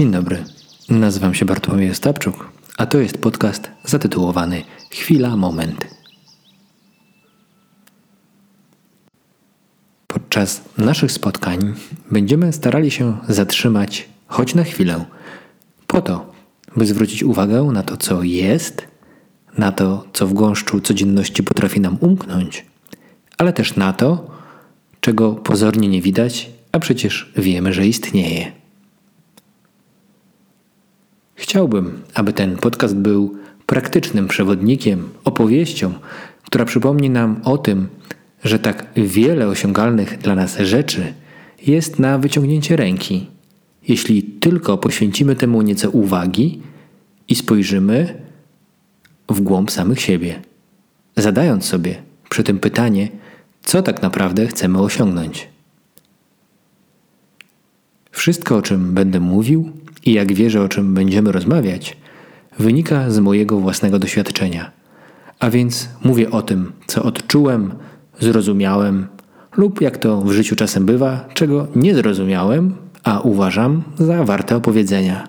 Dzień dobry, nazywam się Bartłomiej Stabczuk, a to jest podcast zatytułowany Chwila, Moment. Podczas naszych spotkań będziemy starali się zatrzymać choć na chwilę, po to, by zwrócić uwagę na to, co jest, na to, co w gąszczu codzienności potrafi nam umknąć, ale też na to, czego pozornie nie widać, a przecież wiemy, że istnieje. Chciałbym, aby ten podcast był praktycznym przewodnikiem, opowieścią, która przypomni nam o tym, że tak wiele osiągalnych dla nas rzeczy jest na wyciągnięcie ręki, jeśli tylko poświęcimy temu nieco uwagi i spojrzymy w głąb samych siebie, zadając sobie przy tym pytanie, co tak naprawdę chcemy osiągnąć. Wszystko, o czym będę mówił i jak wierzę, o czym będziemy rozmawiać, wynika z mojego własnego doświadczenia. A więc mówię o tym, co odczułem, zrozumiałem lub, jak to w życiu czasem bywa, czego nie zrozumiałem, a uważam za warte opowiedzenia.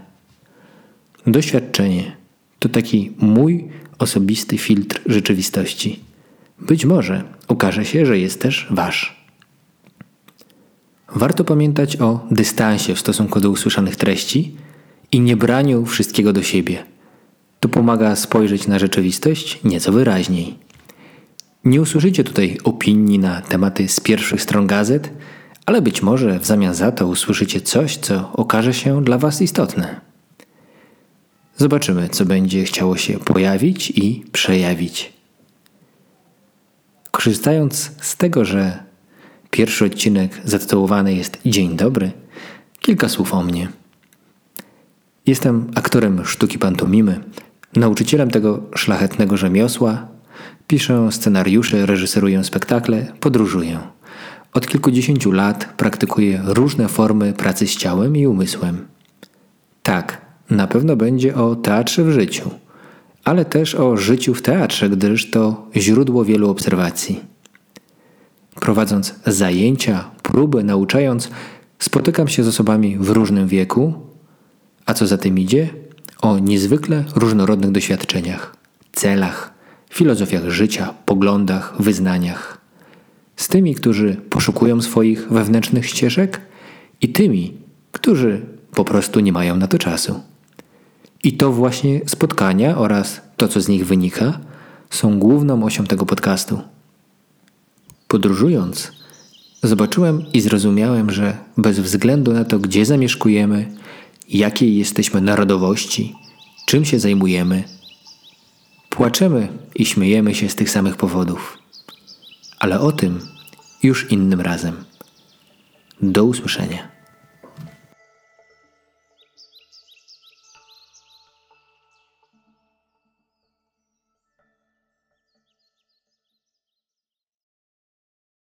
Doświadczenie to taki mój osobisty filtr rzeczywistości. Być może okaże się, że jest też wasz. Warto pamiętać o dystansie w stosunku do usłyszanych treści i nie braniu wszystkiego do siebie. To pomaga spojrzeć na rzeczywistość nieco wyraźniej. Nie usłyszycie tutaj opinii na tematy z pierwszych stron gazet, ale być może w zamian za to usłyszycie coś, co okaże się dla was istotne. Zobaczymy, co będzie chciało się pojawić i przejawić. Korzystając z tego, że pierwszy odcinek zatytułowany jest Dzień dobry, kilka słów o mnie. Jestem aktorem sztuki pantomimy, nauczycielem tego szlachetnego rzemiosła, piszę scenariusze, reżyseruję spektakle, podróżuję. Od kilkudziesięciu lat praktykuję różne formy pracy z ciałem i umysłem. Tak, na pewno będzie o teatrze w życiu, ale też o życiu w teatrze, gdyż to źródło wielu obserwacji. Prowadząc zajęcia, próby, nauczając, spotykam się z osobami w różnym wieku, a co za tym idzie, o niezwykle różnorodnych doświadczeniach, celach, filozofiach życia, poglądach, wyznaniach. Z tymi, którzy poszukują swoich wewnętrznych ścieżek i tymi, którzy po prostu nie mają na to czasu. I to właśnie spotkania oraz to, co z nich wynika, są główną osią tego podcastu. Podróżując, zobaczyłem i zrozumiałem, że bez względu na to, gdzie zamieszkujemy, jakiej jesteśmy narodowości, czym się zajmujemy, płaczemy i śmiejemy się z tych samych powodów. Ale o tym już innym razem. Do usłyszenia.